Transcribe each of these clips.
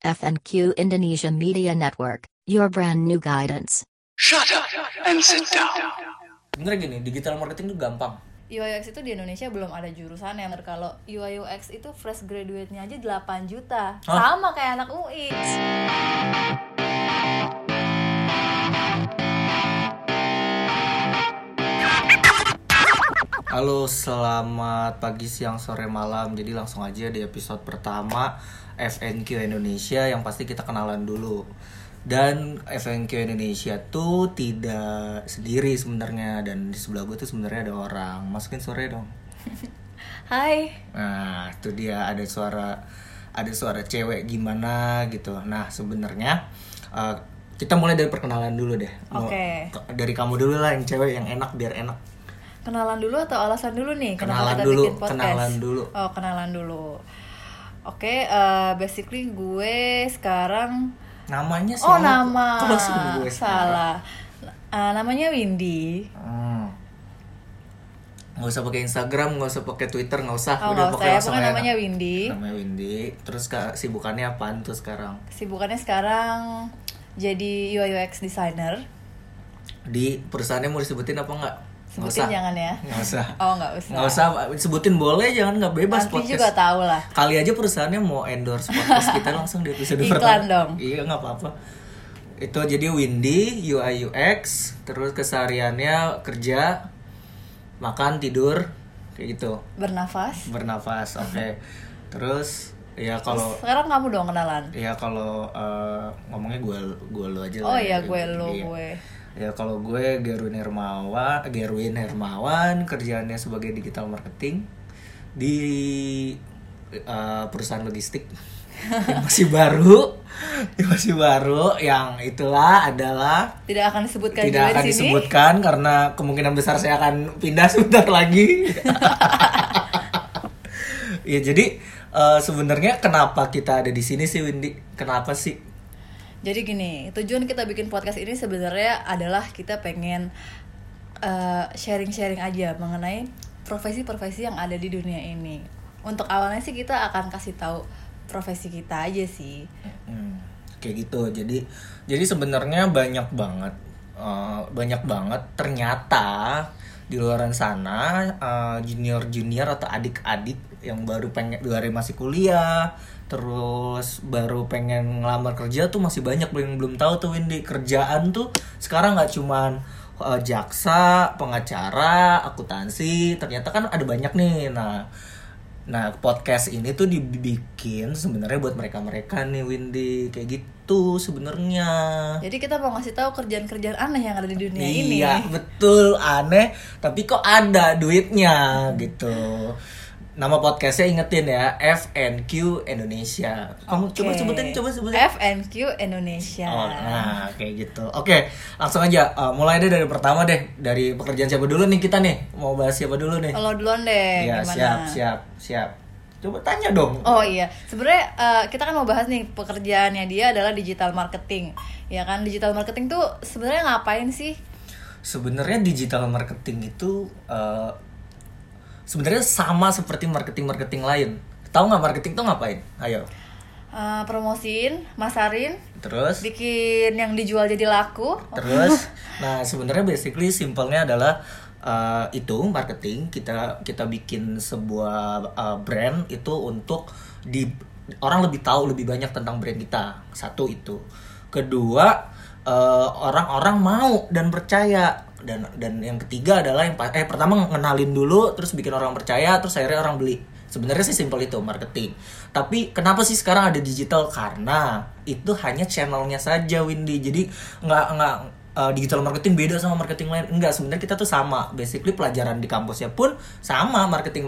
FNQ Indonesia Media Network, your brand new guidance. Shut up and sit down. Bener gini, digital marketing itu gampang. UI/UX itu di Indonesia belum ada jurusannya. Kalau UI/UX itu fresh graduate-nya aja 8 juta. Hah? Sama kayak anak UI. Halo, selamat pagi, siang, sore, malam. Jadi langsung aja di episode pertama FNQ Indonesia yang pasti kita kenalan dulu. Dan FNQ Indonesia tuh tidak sendiri sebenarnya, dan di sebelah gue tuh sebenarnya ada orang. Masukin suara dong. Hai. Nah, itu dia ada suara cewek gimana gitu. Nah, sebenarnya kita mulai dari perkenalan dulu deh. Oke. Okay. Dari kamu dulu lah yang cewek yang enak biar enak. Kenalan dulu atau alasan dulu nih? Kenalan dulu. Oke, basically gue sekarang namanya sih. Oh, nama. Gue salah. Namanya Windy. Nggak usah pakai Instagram, nggak usah pakai Twitter, nggak usah. Udah pakai langsung aja. Namanya Windy. Terus kesibukannya apaan tuh sekarang? Kesibukannya sekarang jadi UI UX designer. Di perusahaannya mau disebutin apa enggak? Sebutin nggak usah. Jangan ya. Nggak usah. Oh, nggak usah. Nggak usah, sebutin boleh, jangan, nggak bebas. Nanti podcast juga tahu lah. Kali aja perusahaannya mau endorse podcast kita langsung di episode iklan pertama. Iklan dong. Iya, nggak apa-apa. Itu jadi Windy, UI UX, terus kesehariannya kerja, makan, tidur, kayak gitu. Bernafas, oke. Okay. Terus ya kalau sekarang kamu dong kenalan. Iya, kalau ngomongnya gue lu aja. Oh iya, gue. Ya kalau gue Gerwin Hermawan, kerjaannya sebagai digital marketing di perusahaan logistik yang masih baru, yang itulah adalah tidak akan disebutkan karena kemungkinan besar saya akan pindah sebentar lagi. Ya jadi sebenarnya kenapa kita ada di sini sih, Windy? Kenapa sih? Jadi gini, tujuan kita bikin podcast ini sebenarnya adalah kita pengen sharing-sharing aja mengenai profesi-profesi yang ada di dunia ini. Untuk awalnya sih kita akan kasih tahu profesi kita aja sih. Kayak gitu. Jadi sebenarnya banyak banget ternyata di luaran sana junior-junior atau adik-adik yang baru pengen dari masih kuliah, terus baru pengen ngelamar kerja tuh masih banyak yang belum tahu tuh, Windy. Kerjaan tuh sekarang nggak cuman jaksa, pengacara, akuntansi, ternyata kan ada banyak nih. Nah podcast ini tuh dibikin sebenarnya buat mereka nih, Windy, kayak gitu sebenarnya. Jadi kita mau ngasih tahu kerjaan-kerjaan aneh yang ada di dunia ini. Iya, betul, aneh tapi kok ada duitnya gitu. Nama podcastnya ingetin ya, FNQ Indonesia. Kamu okay. Coba sebutin. FNQ Indonesia. Oh, nah, kayak gitu. Oke, langsung aja. Mulai deh dari pertama deh. Dari pekerjaan siapa dulu nih kita nih? Mau bahas siapa dulu nih? Lo duluan deh. Ya, gimana? Siap. Coba tanya dong. Oh iya, sebenarnya kita kan mau bahas nih pekerjaannya dia adalah digital marketing. Ya kan, digital marketing tuh sebenarnya ngapain sih? Sebenarnya digital marketing itu sebenarnya sama seperti marketing lain. Tahu nggak marketing tuh ngapain? Ayo. Promosiin, masarin. Terus? Bikin yang dijual jadi laku. Terus? Nah sebenarnya basically simpelnya adalah itu marketing. Kita bikin sebuah brand itu untuk orang lebih tahu lebih banyak tentang brand kita. Satu itu. Kedua, orang-orang mau dan percaya. Dan yang ketiga adalah pertama ngenalin dulu, terus bikin orang percaya, terus akhirnya orang beli. Sebenarnya sih simpel itu marketing. Tapi kenapa sih sekarang ada digital? Karena itu hanya channelnya saja, Windy. Jadi nggak digital marketing beda sama marketing lain. Enggak, sebenarnya kita tuh sama. Basically pelajaran di kampusnya pun sama marketing.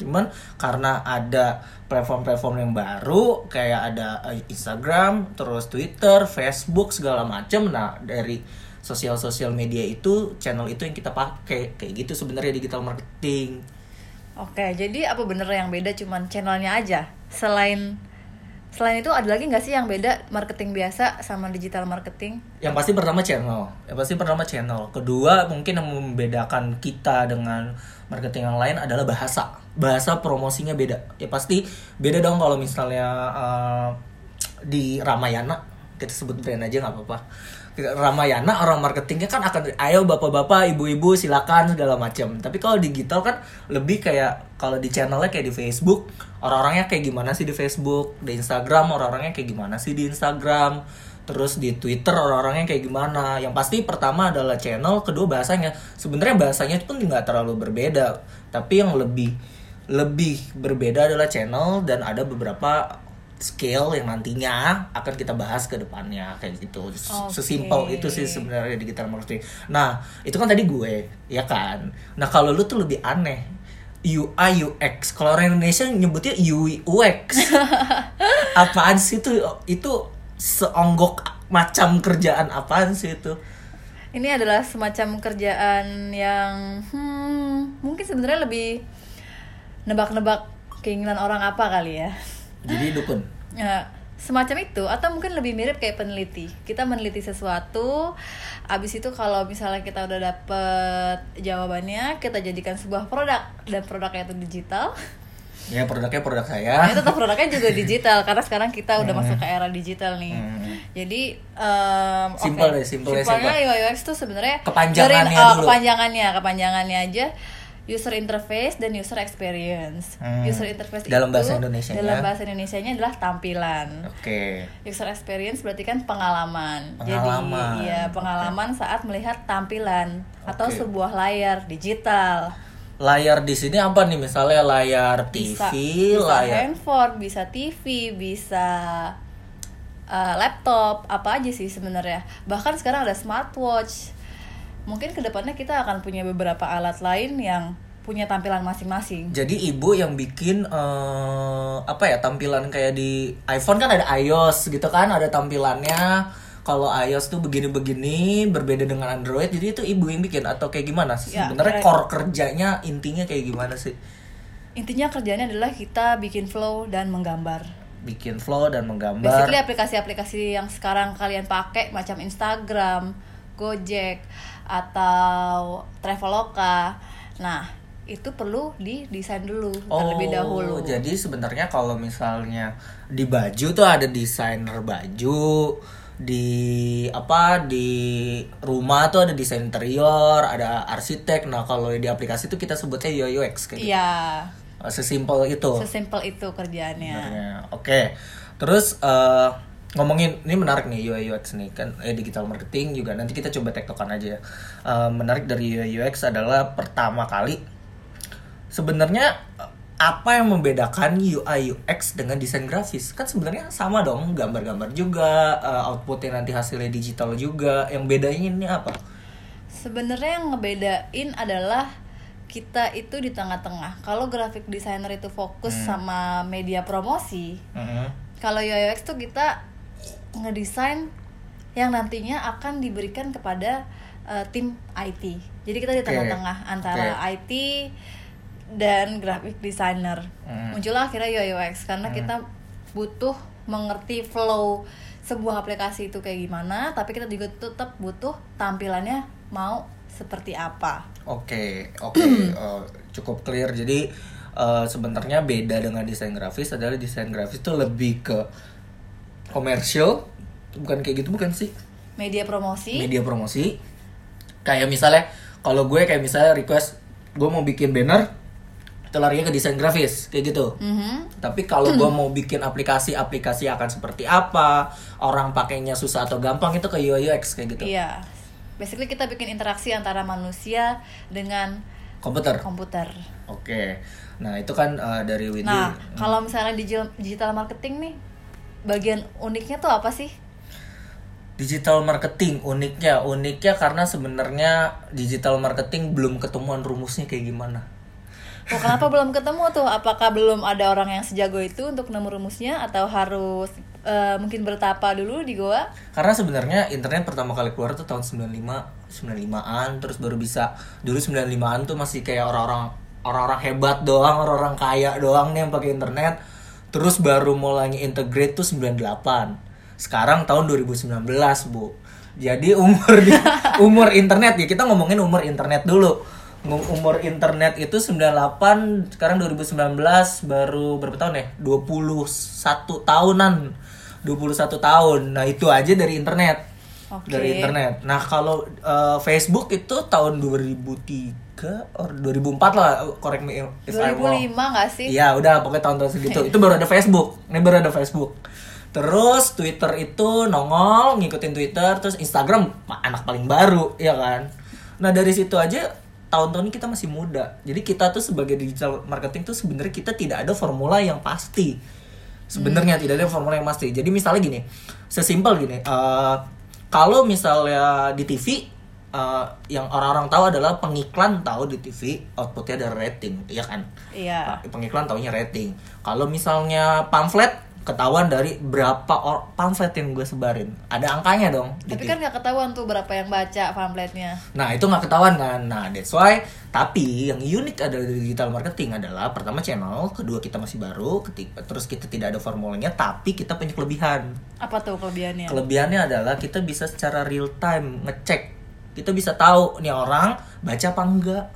Cuman karena ada platform-platform yang baru kayak ada Instagram, terus Twitter, Facebook segala macam. Nah, dari sosial media itu, channel itu yang kita pakai. Kayak gitu sebenarnya digital marketing. Oke, jadi apa bener yang beda cuman channelnya aja? Selain itu ada lagi nggak sih yang beda marketing biasa sama digital marketing? Yang pasti pertama channel. Kedua mungkin yang membedakan kita dengan marketing yang lain adalah bahasa promosinya beda. Ya pasti beda dong kalau misalnya di Ramayana, kita sebut brand aja nggak apa-apa. Ramayana orang marketingnya kan akan ayo bapak-bapak, ibu-ibu silakan segala macam. Tapi kalau digital kan lebih kayak kalau di channelnya kayak di Facebook, orang-orangnya kayak gimana sih di Facebook, di Instagram orang-orangnya kayak gimana sih di Instagram, terus di Twitter orang-orangnya kayak gimana. Yang pasti pertama adalah channel, kedua bahasanya. Sebenarnya bahasanya pun nggak terlalu berbeda, tapi yang lebih berbeda adalah channel dan ada beberapa scale yang nantinya akan kita bahas ke depannya kayak gitu. Okay. Sesimpel itu sih sebenarnya digital marketing. Nah, itu kan tadi gue, ya kan. Nah, kalau lu tuh lebih aneh. UI UX. Kalau orang Indonesia nyebutnya UI UX. Apaan sih itu? Itu seonggok macam kerjaan apaan sih itu? Ini adalah semacam kerjaan yang mungkin sebenarnya lebih nebak-nebak keinginan orang apa kali ya. Jadi dukun? Ya, semacam itu, atau mungkin lebih mirip kayak peneliti. Kita meneliti sesuatu, abis itu kalau misalnya kita udah dapet jawabannya, kita jadikan sebuah produk, dan produknya itu digital. Ya, produk saya. Ya, tetap produknya juga digital, karena sekarang kita udah masuk ke era digital nih. Jadi, simpelnya UI/UX itu sebenarnya kepanjangannya aja. User interface dan user experience. User interface dalam itu dalam bahasa Indonesianya adalah tampilan. Oke. Okay. User experience berarti kan pengalaman. Jadi ya pengalaman saat melihat tampilan atau sebuah layar digital. Layar di sini apa nih, misalnya layar TV, bisa handphone, bisa TV, bisa laptop, apa aja sih sebenarnya. Bahkan sekarang ada smartwatch. Mungkin kedepannya kita akan punya beberapa alat lain yang punya tampilan masing-masing. Jadi ibu yang bikin tampilan kayak di iPhone kan ada iOS gitu kan, ada tampilannya. Kalau iOS tuh begini-begini, berbeda dengan Android. Jadi itu ibu yang bikin atau kayak gimana sih? Ya, sebenarnya core kerjanya intinya kayak gimana sih? Intinya kerjanya adalah kita bikin flow dan menggambar. Basically aplikasi-aplikasi yang sekarang kalian pakai macam Instagram, Gojek, atau Traveloka. Nah, itu perlu didesain dulu terlebih dahulu. Jadi sebenarnya kalau misalnya di baju tuh ada desainer baju, di rumah tuh ada desain interior, ada arsitek. Nah, kalau di aplikasi tuh kita sebutnya UI UX kayak gitu. Iya. Sesimpel itu kerjaannya. Oke. Terus ngomongin, ini menarik nih UI UX nih kan, digital marketing juga, nanti kita coba tektokan aja ya. Menarik dari UI UX adalah pertama kali sebenarnya apa yang membedakan UI UX dengan desain grafis? Kan sebenarnya sama dong, gambar-gambar juga, outputnya nanti hasilnya digital juga. Yang bedanya ini apa? Sebenarnya yang ngebedain adalah kita itu di tengah-tengah. Kalau graphic designer itu fokus sama media promosi, kalau UI UX tuh kita ngedesain yang nantinya akan diberikan kepada tim IT. Jadi kita di tengah-tengah antara IT dan graphic designer. Muncullah akhirnya UI UX karena kita butuh mengerti flow sebuah aplikasi itu kayak gimana, tapi kita juga tetap butuh tampilannya mau seperti apa. Oke. Cukup clear. Jadi sebenarnya beda dengan desain grafis adalah desain grafis itu lebih ke komersial, bukan kayak gitu, bukan sih? Media promosi. Kayak misalnya, kalau gue kayak misalnya request, gue mau bikin banner, itu larinya ke desain grafis, kayak gitu. Tapi kalau gue mau bikin aplikasi akan seperti apa, orang pakainya susah atau gampang, itu ke UI UX kayak gitu. Iya, basically kita bikin interaksi antara manusia dengan komputer. Oke. Nah itu kan dari Windy. Nah kalau misalnya digital marketing nih, bagian uniknya tuh apa sih? Digital marketing uniknya karena sebenarnya digital marketing belum ketemuan rumusnya kayak gimana. Kenapa belum ketemu tuh? Apakah belum ada orang yang sejago itu untuk nemu rumusnya, atau harus mungkin bertapa dulu di goa? Karena sebenarnya internet pertama kali keluar tuh tahun 95-an, terus baru bisa. Dulu 95-an tuh masih kayak orang-orang hebat doang, orang-orang kaya doang nih yang pakai internet. Terus baru mulanya integrate tuh 98. Sekarang tahun 2019, Bu. Jadi umur internet ya, kita ngomongin umur internet dulu. Umur internet itu 98, sekarang 2019, baru berapa tahun ya? 21 tahunan. 21 tahun. Nah, itu aja dari internet. Okay. Dari internet. Nah, kalau Facebook itu tahun 2003 or 2004 lah, correct me if I'm wrong. 2005 enggak sih? Iya, udah pokoknya tahun-tahun segitu. Itu baru ada Facebook. Ini baru ada Facebook. Terus Twitter itu nongol, ngikutin Twitter, terus Instagram anak paling baru, ya kan? Nah, dari situ aja tahun-tahun ini kita masih muda. Jadi kita tuh sebagai digital marketing tuh sebenarnya kita tidak ada formula yang pasti. Sebenarnya tidak ada formula yang pasti. Jadi misalnya gini, sesimpel gini, kalau misalnya di TV, yang orang-orang tahu adalah pengiklan tahu di TV outputnya ada rating, ya kan? Iya. Pengiklan taunya rating. Kalau misalnya pamflet, ketahuan dari berapa pamflet yang gue sebarin. Ada angkanya dong. Tapi kan gak ketahuan tuh berapa yang baca pamfletnya. Nah itu gak ketahuan kan. Nah that's why. Tapi yang unik adalah digital marketing adalah pertama channel, kedua kita masih baru, ketiga, terus kita tidak ada formulanya. Tapi kita punya kelebihan. Apa tuh kelebihannya? Kelebihannya adalah kita bisa secara real time ngecek. Kita bisa tahu nih orang baca apa enggak,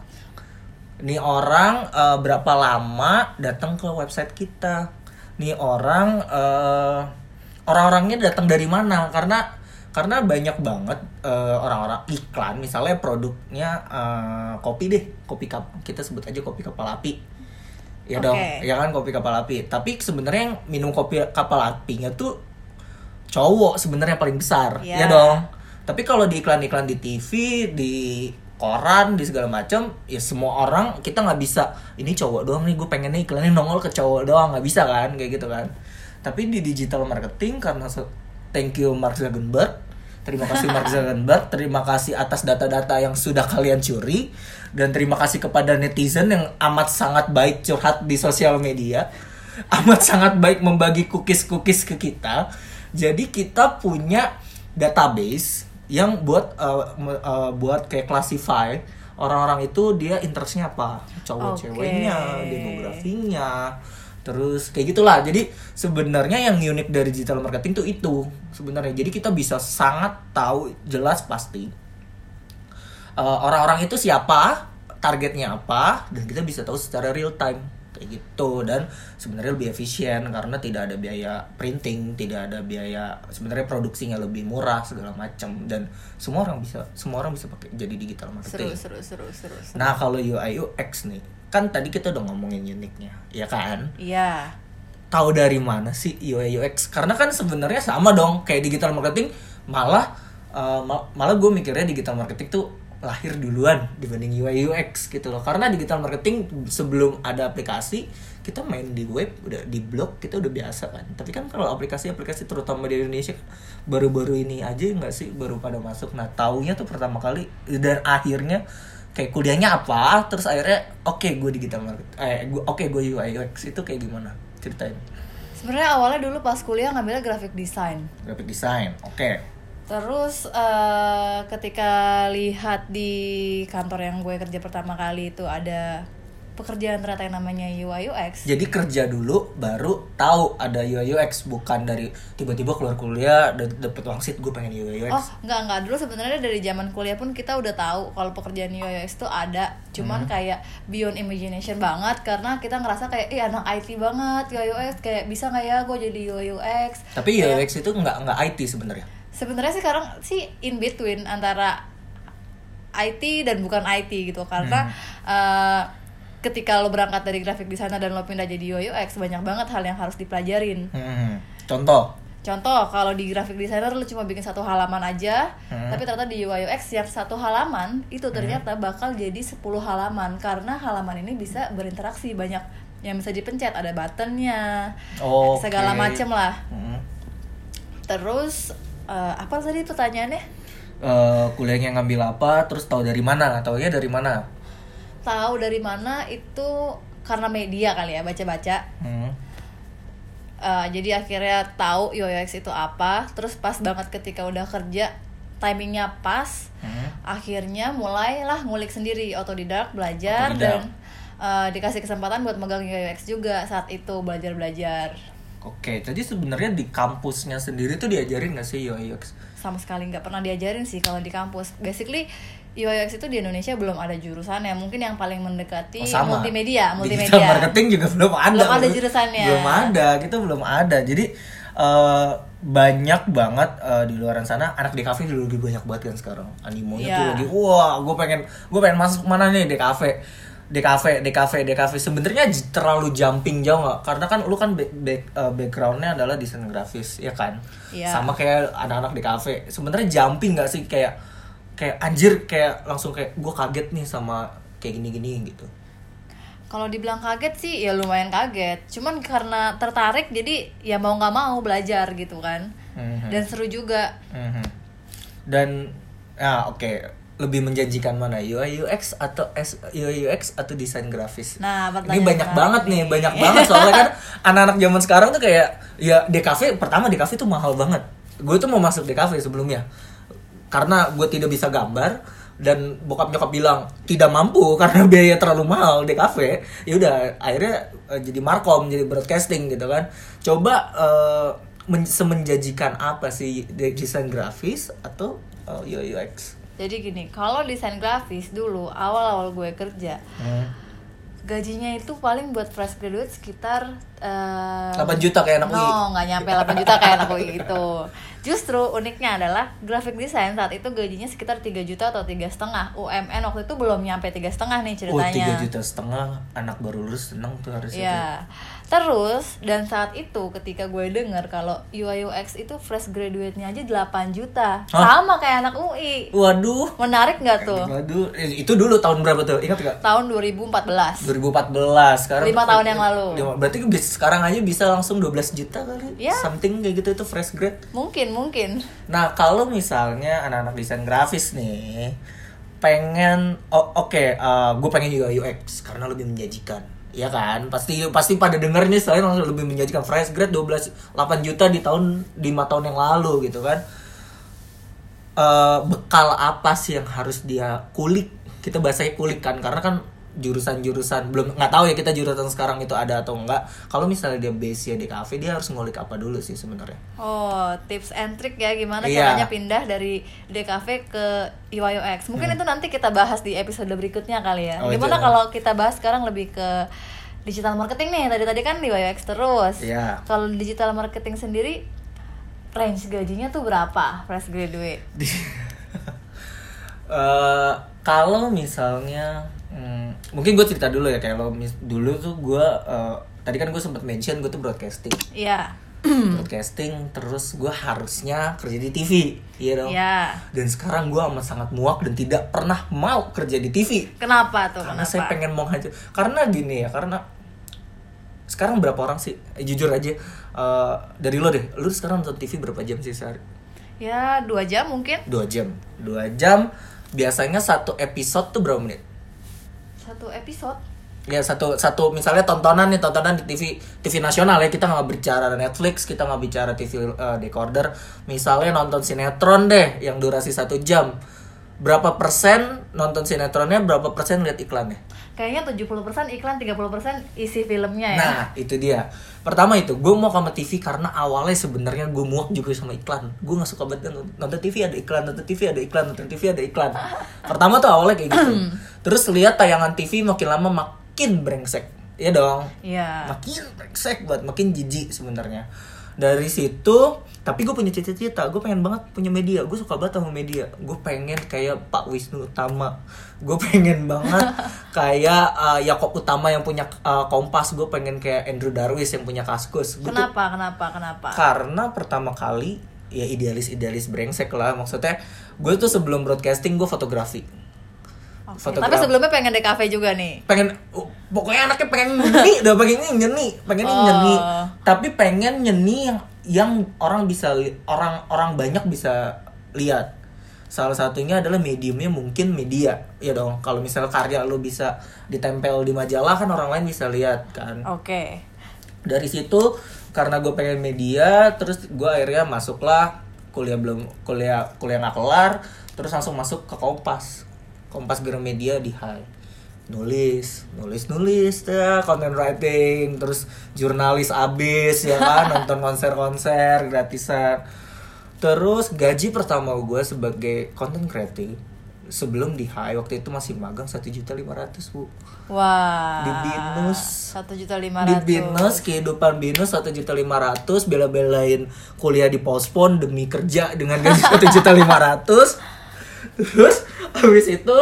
nih orang berapa lama datang ke website kita, nih orang orang-orangnya datang dari mana, karena banyak banget orang-orang iklan, misalnya produknya kopi deh, kita sebut aja kopi kapal api ya. Okay. Dong ya kan, kopi kapal api, tapi sebenarnya yang minum kopi kapal apinya tuh cowok sebenarnya paling besar. Yeah. Ya dong, tapi kalau di iklan-iklan di TV, di koran, di segala macam, ya semua orang, kita nggak bisa ini cowok doang nih, gue pengennya iklannya nongol ke cowok doang, nggak bisa kan, kayak gitu kan. Tapi di digital marketing, karena thank you Mark Zuckerberg, terima kasih Mark Zuckerberg, terima kasih atas data-data yang sudah kalian curi, dan terima kasih kepada netizen yang amat sangat baik curhat di sosial media, amat sangat baik membagi cookies-cookies ke kita. Jadi kita punya database yang buat kayak classify orang-orang itu, dia interestnya apa, cowok-ceweknya, demografinya, terus kayak gitulah. Jadi sebenarnya yang unik dari digital marketing tuh itu sebenarnya. Jadi kita bisa sangat tahu jelas pasti orang-orang itu siapa, targetnya apa, dan kita bisa tahu secara real time. Gitu, dan sebenarnya lebih efisien karena tidak ada biaya printing, tidak ada biaya, sebenarnya produksinya lebih murah segala macam, dan semua orang bisa pakai jadi digital marketing. Seru. Nah, kalau UI UX nih, kan tadi kita udah ngomongin uniknya, ya kan? Iya. Tahu dari mana sih UI UX? Karena kan sebenarnya sama dong kayak digital marketing, malah gue mikirnya digital marketing tuh lahir duluan dibanding UI UX gitu loh. Karena digital marketing sebelum ada aplikasi, kita main di web, udah di blog, kita udah biasa kan. Tapi kan kalau aplikasi-aplikasi terutama di Indonesia baru-baru ini aja nggak sih, baru pada masuk. Nah, taunya tuh pertama kali, dan akhirnya kayak kuliahnya apa, terus akhirnya oke, gue digital marketing, gue UI UX itu kayak gimana? Ceritain. Sebenarnya awalnya dulu pas kuliah ngambilnya graphic design. Oke. Terus ketika lihat di kantor yang gue kerja pertama kali itu ada pekerjaan ternyata yang namanya UI UX. Jadi kerja dulu baru tahu ada UI UX, bukan dari tiba-tiba keluar kuliah dapet wangsit gue pengen UI UX. Oh, enggak. Dulu sebenarnya dari zaman kuliah pun kita udah tahu kalau pekerjaan UI UX itu ada. Cuman kayak beyond imagination banget, karena kita ngerasa kayak anak IT banget UI UX, kayak bisa enggak ya gue jadi UI UX. Tapi UI UX itu enggak IT sebenarnya. Sebenarnya sekarang sih in between antara IT dan bukan IT gitu, karena ketika lo berangkat dari grafik desainer dan lo pindah jadi UI UX, banyak banget hal yang harus dipelajarin. Contoh kalau di grafik desainer lo cuma bikin satu halaman aja, tapi ternyata di UI UX yang satu halaman itu ternyata bakal jadi 10 halaman, karena halaman ini bisa berinteraksi, banyak yang bisa dipencet, ada buttonnya, segala macem lah. Terus apa tadi pertanyaannya? Kuliahnya ngambil apa, terus tahu dari mana? Taunya dari mana? Tahu dari mana itu karena media kali ya, baca-baca. Jadi akhirnya tahu UI UX itu apa. Terus pas banget ketika udah kerja, timingnya pas. Akhirnya mulailah ngulik sendiri, autodidak, belajar. Dan dikasih kesempatan buat megang UI UX juga saat itu, belajar-belajar. Oke, jadi sebenarnya di kampusnya sendiri tuh diajarin nggak sih UI UX? Sama sekali nggak pernah diajarin sih kalau di kampus. Basically UI UX itu di Indonesia belum ada jurusannya. Mungkin yang paling mendekati multimedia. Digital marketing juga belum ada. Belum ada jurusannya. Belum ada, kita belum ada. Jadi banyak banget di luaran sana anak DKV lebih banyak banget kan sekarang. Animonya tuh lagi wah, gue pengen masuk mana nih DKV. Sebenarnya terlalu jumping jauh nggak? Karena kan lu kan backgroundnya adalah desain grafis ya kan, sama kayak anak-anak DKV. Sebenarnya jumping nggak sih kayak anjir, kayak langsung kayak gue kaget nih sama kayak gini-gini gitu. Kalau dibilang kaget sih ya lumayan kaget. Cuman karena tertarik jadi ya mau nggak mau belajar gitu kan. Dan seru juga. Dan ya oke. Lebih menjanjikan mana, UI/UX atau desain grafis? Nah, ini banyak banget soalnya kan anak-anak zaman sekarang tuh kayak ya DKV tuh mahal banget. Gue tuh mau masuk DKV sebelumnya karena gue tidak bisa gambar dan bokap nyokap bilang tidak mampu karena biaya terlalu mahal DKV. Ya udah akhirnya jadi markom, jadi broadcasting gitu kan. Coba semenjanjikan apa sih desain grafis atau UI/UX? Jadi gini, kalau desain grafis dulu awal-awal gue kerja, gajinya itu paling buat fresh graduate sekitar 8 juta kayak anak UI. No, nggak nyampe 8 juta kayak anak UI gitu. Justru uniknya adalah graphic design saat itu gajinya sekitar 3 juta atau 3,5. UMN waktu itu belum nyampe 3,5 nih ceritanya. Oh, 3,5 juta anak baru lulus seneng tuh harusnya. Yeah. Terus dan saat itu ketika gue dengar kalau UI/UX itu fresh graduate-nya aja 8 juta. Hah? Sama kayak anak UI. Waduh. Menarik enggak tuh? Waduh. Itu dulu tahun berapa tuh? Ingat enggak? Tahun 2014. 2014. Sekarang 5 tahun yang lalu. Berarti sekarang aja bisa langsung 12 juta kali. Yeah. Something kayak gitu itu fresh grad. Mungkin. Nah, kalau misalnya anak-anak desain grafis nih pengen gue pengen UI/UX karena lebih menjanjikan. Iya kan? Pasti pada denger nih selain lebih menjanjikan fresh grad 8 juta di 5 tahun yang lalu gitu kan. Bekal apa sih yang harus dia kulik? Kita bahasanya kulik kan karena kan jurusan-jurusan belum nggak tahu ya kita jurusan sekarang itu ada atau enggak. Kalau misalnya dia base-nya di kafe, dia harus ngulik apa dulu sih sebenarnya? Oh, tips and trick ya gimana caranya pindah dari DKV ke UI/UX. Mungkin itu nanti kita bahas di episode berikutnya kali ya. Gimana kalau kita bahas sekarang lebih ke digital marketing nih. Tadi kan di UI/UX terus. Yeah. Kalau digital marketing sendiri range gajinya tuh berapa fresh graduate? Kalau misalnya mungkin gue cerita dulu ya, kayak lo dulu tuh gue tadi kan gue sempat mention gue tuh broadcasting. Iya. Broadcasting, terus gue harusnya kerja di TV, iya dong. Iya. Dan sekarang gue amat sangat muak dan tidak pernah mau kerja di TV. Kenapa tuh? Karena saya pengen mau hajar. Karena gini ya, karena sekarang berapa orang sih? Jujur aja dari lo deh, lo sekarang nonton TV berapa jam sih sehari? Ya 2 jam mungkin. 2 jam. Biasanya satu episode tuh berapa menit? Satu episode? Ya, satu misalnya tontonan di TV nasional ya. Kita gak bicara Netflix, kita gak bicara TV decoder. Misalnya nonton sinetron deh, yang durasi 1 jam. Berapa persen nonton sinetronnya, berapa persen lihat iklannya? Kayaknya 70% iklan, 30% isi filmnya ya. Nah, itu dia. Pertama itu, gue mau sama TV karena awalnya sebenarnya gue muak juga sama iklan. Gue gak suka banget nonton TV ada iklan. Pertama tuh awalnya kayak gitu. Terus lihat tayangan TV makin lama makin brengsek. Iya dong. Iya. Makin brengsek banget, makin jijik sebenarnya. Dari situ, tapi gue punya cita-cita, gue pengen banget punya media. Gue suka banget sama media. Gue pengen kayak Pak Wisnu Utama. Gue pengen banget kayak Yakob Utama yang punya Kompas. Gue pengen kayak Andrew Darwis yang punya Kaskus. Kenapa? Karena pertama kali ya idealis brengsek lah. Maksudnya, gue tuh sebelum broadcasting gue fotografi. Tapi sebelumnya pengen DKV juga nih. Pokoknya anaknya pengen nyeni. Tapi pengen nyeni yang orang banyak bisa lihat. Salah satunya adalah mediumnya mungkin media. Ya dong, kalau misalnya karya lo bisa ditempel di majalah kan orang lain bisa lihat kan. Oke. Dari situ karena gue pengen media, terus gue akhirnya masuklah kuliah nggak kelar, terus langsung masuk ke Kompas Gramedia di Hai. Nulis ya, content writing, terus jurnalis abis ya kan, nonton konser-konser gratisan. Terus gaji pertama gue sebagai content creator sebelum di high waktu itu masih magang 1.500.000, Bu. Wah. Di Binus 1.500.000. Di Binus, kehidupan Binus 1.500.000, bela-belain kuliah di postpone demi kerja dengan gaji 1.500.000. Terus habis itu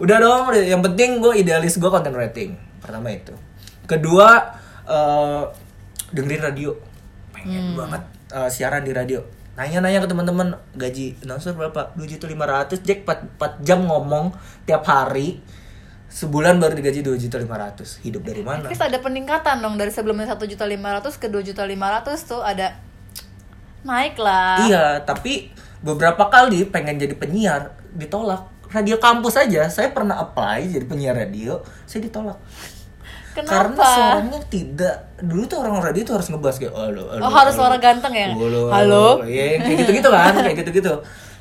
udah dong, yang penting gue idealis, gue content rating. Pertama itu. Kedua, dengerin radio. Pengen banget siaran di radio. Nanya-nanya ke teman-teman, gaji announcer berapa? 2.500.000, Jack 4 jam ngomong tiap hari. Sebulan baru digaji 2.500.000. Hidup dari mana? Terus ada peningkatan dong, dari sebelumnya 1.500.000 ke 2.500.000 tuh ada naik lah. Iya, tapi beberapa kali pengen jadi penyiar ditolak. Radio kampus aja, saya pernah apply jadi penyiar radio, saya ditolak. Kenapa? Karena suaranya tidak, dulu tuh orang radio tuh harus ngebas kayak halo. Oh, harus suara ganteng ya? Halo. Iya, kayak gitu-gitu kan, kayak gitu-gitu.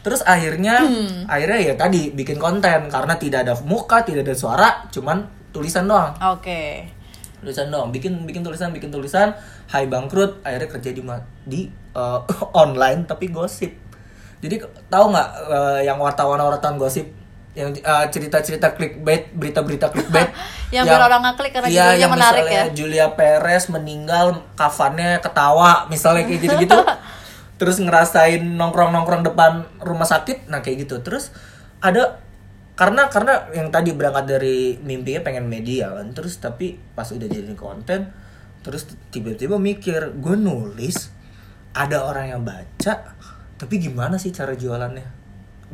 Terus akhirnya ya tadi bikin konten karena tidak ada muka, tidak ada suara, cuman tulisan doang. Oke. Tulisan doang, bikin tulisan, hai bangkrut, akhirnya kerja di online tapi gosip. Jadi tahu nggak yang wartawan gosip? Yang cerita-cerita clickbait, berita-berita clickbait yang biar orang ngeklik karena judulnya menarik ya. Julia Perez meninggal, kafannya ketawa, misalnya kayak gitu-gitu. Terus ngerasain nongkrong-nongkrong depan rumah sakit, nah kayak gitu. Terus ada karena yang tadi berangkat dari mimpinya pengen media kan. Terus tapi pas udah jadi konten, terus tiba-tiba mikir, gue nulis ada orang yang baca, tapi gimana sih cara jualannya?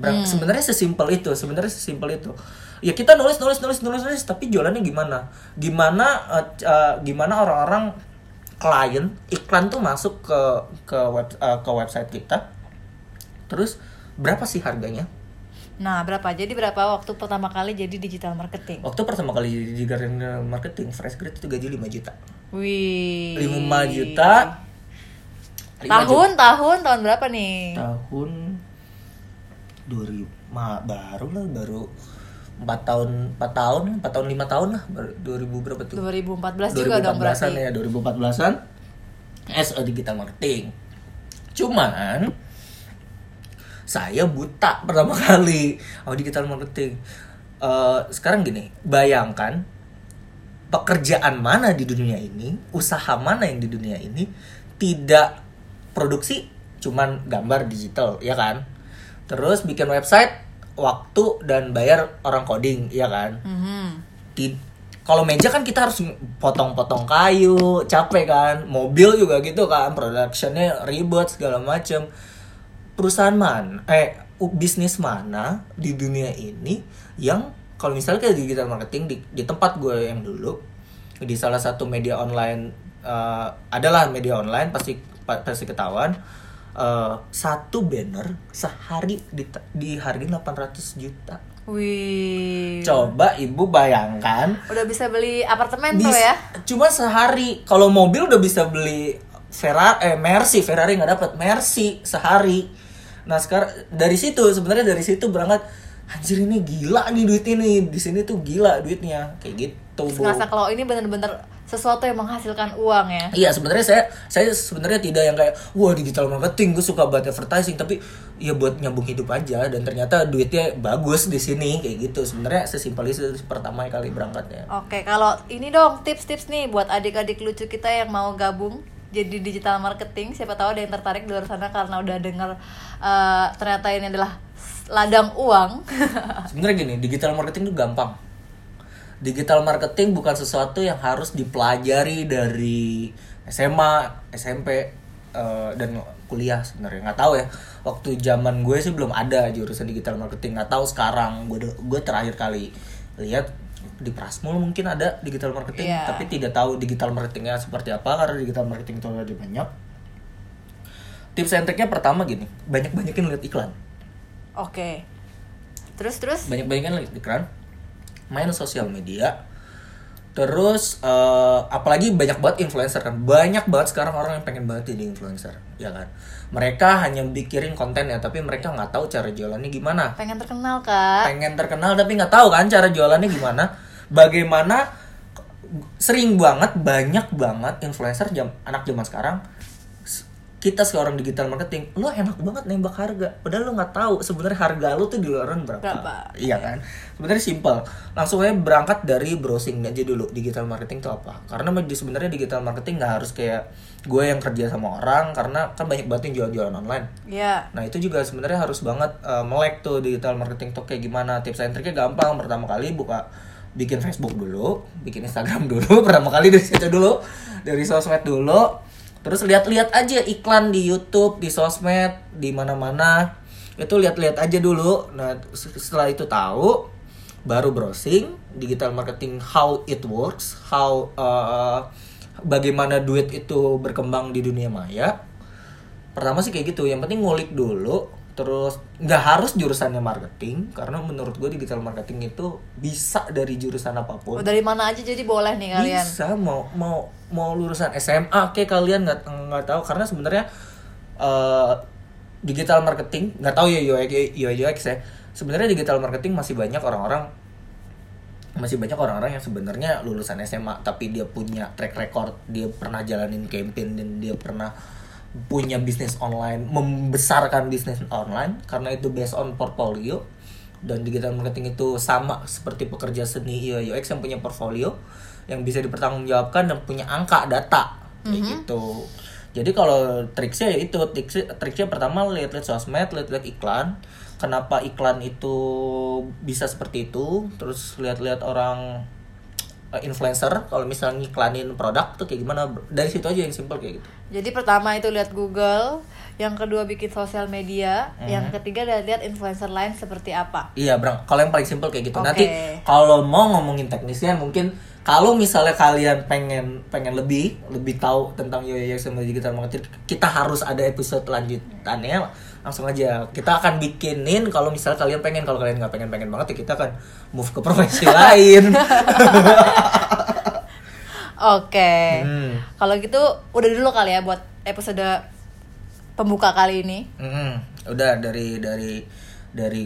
Sebenarnya sesimpel itu. Ya kita nulis, tapi jualannya gimana? Gimana orang-orang klien iklan tuh masuk ke website kita. Terus berapa sih harganya? Nah, berapa? Jadi berapa waktu pertama kali jadi digital marketing? Waktu pertama kali jadi digital marketing, fresh grade itu gaji 5 juta. Wih. 5 juta. Tahun berapa nih? Tahun 2000 baru 4 tahun 5 tahun lah, 2000 berapa tuh? 2014 juga dong berarti. 2014-an SEO digital marketing. Cuman saya buta pertama kali digital marketing. Sekarang gini, bayangkan pekerjaan mana di dunia ini, usaha mana yang di dunia ini tidak produksi cuman gambar digital, ya kan? Terus bikin website, waktu dan bayar orang coding, ya kan? Mm-hmm. Kalau meja kan kita harus potong-potong kayu, capek kan? Mobil juga gitu kan, productionnya ribet segala macem. Perusahaan mana, bisnis mana di dunia ini yang kalau misalnya kayak digital marketing di tempat gue yang dulu di salah satu media online, adalah media online pasti ketahuan. Satu banner sehari dihargain 800 juta. Wih. Coba ibu bayangkan. Udah bisa beli apartemen tuh ya? Cuma sehari. Kalau mobil udah bisa beli Ferrari nggak dapat Mercy sehari. Nah sekarang dari situ berangkat. Anjir ini gila nih duit ini. Di sini tuh gila duitnya kayak gitu. Ngerasa kalau ini bener-bener sesuatu yang menghasilkan uang ya. Iya, sebenarnya saya sebenarnya tidak yang kayak wah digital marketing gue suka buat advertising, tapi ya buat nyambung hidup aja dan ternyata duitnya bagus di sini kayak gitu. Sebenarnya sesimpel itu pertama kali berangkatnya. Oke, kalau ini dong tips-tips nih buat adik-adik lucu kita yang mau gabung jadi digital marketing, siapa tahu ada yang tertarik di luar sana karena udah dengar ternyata ini adalah ladang uang. Sebenarnya gini, digital marketing itu gampang. Digital marketing bukan sesuatu yang harus dipelajari dari SMA, SMP, dan kuliah sebenarnya. Nggak tahu ya, waktu zaman gue sih belum ada jurusan digital marketing. Nggak tahu sekarang, gue terakhir kali lihat di Prasmul mungkin ada digital marketing, tapi tidak tahu digital marketingnya seperti apa karena digital marketing itu ada banyak. Tips and triknya pertama gini, banyak-banyakin lihat iklan. Oke. Terus? Banyak-banyakin lihat iklan. Main sosial media. Terus apalagi banyak banget influencer kan. Banyak banget sekarang orang yang pengen banget jadi influencer, ya kan? Mereka hanya mikirin konten ya, tapi mereka nggak tahu cara jualannya gimana. Pengen terkenal kan? Pengen terkenal tapi nggak tahu kan cara jualannya gimana. Bagaimana sering banget banyak influencer anak zaman sekarang kita seorang digital marketing, lo enak banget nembak harga, padahal lo nggak tahu sebenarnya harga lo tuh di luaran berapa. Iya kan? Sebenarnya simple, langsung aja berangkat dari browsing aja dulu digital marketing itu apa. Karena sebenarnya digital marketing nggak harus kayak gue yang kerja sama orang, karena kan banyak banget yang jual-jualan online. Iya. Nah itu juga sebenarnya harus banget melek tuh digital marketing tuh kayak gimana. Tips and triknya gampang, pertama kali bikin Facebook dulu, bikin Instagram dulu, pertama kali dari situ dulu, dari sosmed dulu. Terus lihat-lihat aja iklan di YouTube, di sosmed, di mana-mana. Itu lihat-lihat aja dulu. Nah, setelah itu tahu, baru browsing digital marketing how it works, bagaimana duit itu berkembang di dunia maya. Pertama sih kayak gitu. Yang penting ngulik dulu. Terus nggak harus jurusannya marketing, karena menurut gue digital marketing itu bisa dari jurusan apapun. Dari mana aja jadi boleh nih kalian. Bisa mau lulusan SMA kayak kalian nggak tahu, karena sebenarnya digital marketing nggak tahu ya UX ya. Sebenarnya digital marketing masih banyak orang-orang yang sebenarnya lulusan SMA tapi dia punya track record, dia pernah jalanin campaign dan dia pernah punya bisnis online, membesarkan bisnis online, karena itu based on portfolio. Dan digital marketing itu sama seperti pekerja seni UX yang punya portfolio, yang bisa dipertanggungjawabkan dan punya angka data kayak gitu. Jadi kalau triksnya ya itu, triksnya pertama lihat-lihat sosmed, lihat-lihat iklan, kenapa iklan itu bisa seperti itu. Terus lihat-lihat orang influencer kalau misalnya ngiklanin produk tuh kayak gimana. Dari situ aja yang simple kayak gitu. Jadi pertama itu lihat Google, yang kedua bikin sosial media, yang ketiga lihat influencer lain seperti apa. Iya, Bang. Kalau yang paling simple kayak gitu. Okay. Nanti kalau mau ngomongin teknisnya mungkin kalau misalnya kalian pengen lebih tahu tentang UX sama digital marketing, kita harus ada episode lanjutannya. Langsung aja kita akan bikinin kalau misalnya kalian pengen. Kalau kalian nggak pengen banget ya kita akan move ke profesi lain. Oke. Kalau gitu udah dulu kali ya buat episode pembuka kali ini. Udah dari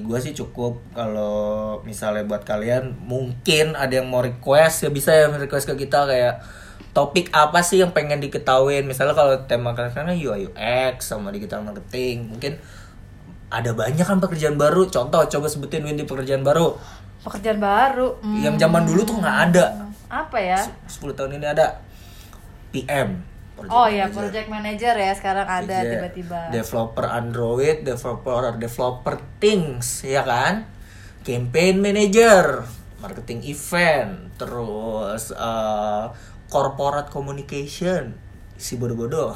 gue sih cukup. Kalau misalnya buat kalian mungkin ada yang mau request, ya bisa ya request ke kita kayak topik apa sih yang pengen diketahuin. Misalnya kalau tema karena UI UX sama digital marketing, mungkin ada banyak kan pekerjaan baru. Contoh, coba sebutin Windy pekerjaan baru yang zaman dulu tuh nggak ada. Apa ya, 10 tahun ini ada PM. Project manager ya sekarang ada tiba-tiba. Developer Android, developer things ya kan. Campaign manager, marketing event, terus corporate communication. Si bodoh-bodoh.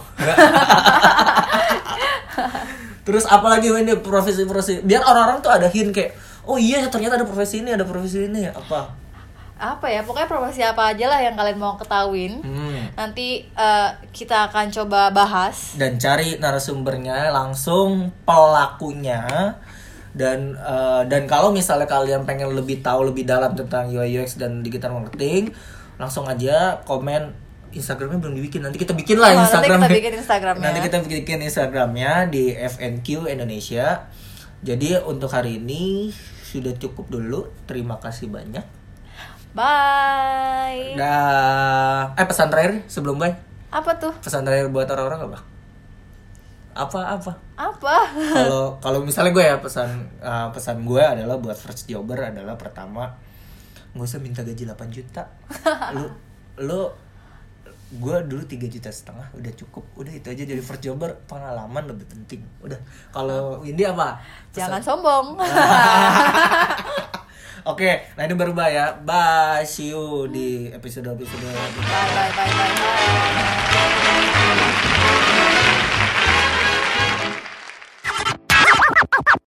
Terus apalagi ini profesi-profesi. Biar orang-orang tuh ada hint kayak, oh iya ternyata ada profesi ini apa ya, pokoknya profesi apa aja lah yang kalian mau ketahuin. Nanti kita akan coba bahas dan cari narasumbernya, langsung pelakunya. Dan kalau misalnya kalian pengen lebih tahu lebih dalam tentang UI UX dan digital marketing, langsung aja komen. Instagramnya belum dibikin, nanti kita bikin lah Instagram. Nanti kita bikin Instagramnya di FNQ Indonesia. Jadi untuk hari ini sudah cukup dulu. Terima kasih banyak. Bye. Dah. Pesan terakhir sebelum bye. Apa tuh? Pesan terakhir buat orang-orang apa? Apa? Kalau misalnya gue ya, pesan gue adalah buat first jobber adalah pertama, gak usah minta gaji 8 juta. Gue dulu 3,5 juta udah cukup. Udah itu aja, jadi first jobber pengalaman lebih penting. Udah. Kalau ini apa? Pesan. Jangan sombong. Oke, nah ini baru bye ya. Bye, see you di episode-episode. Bye.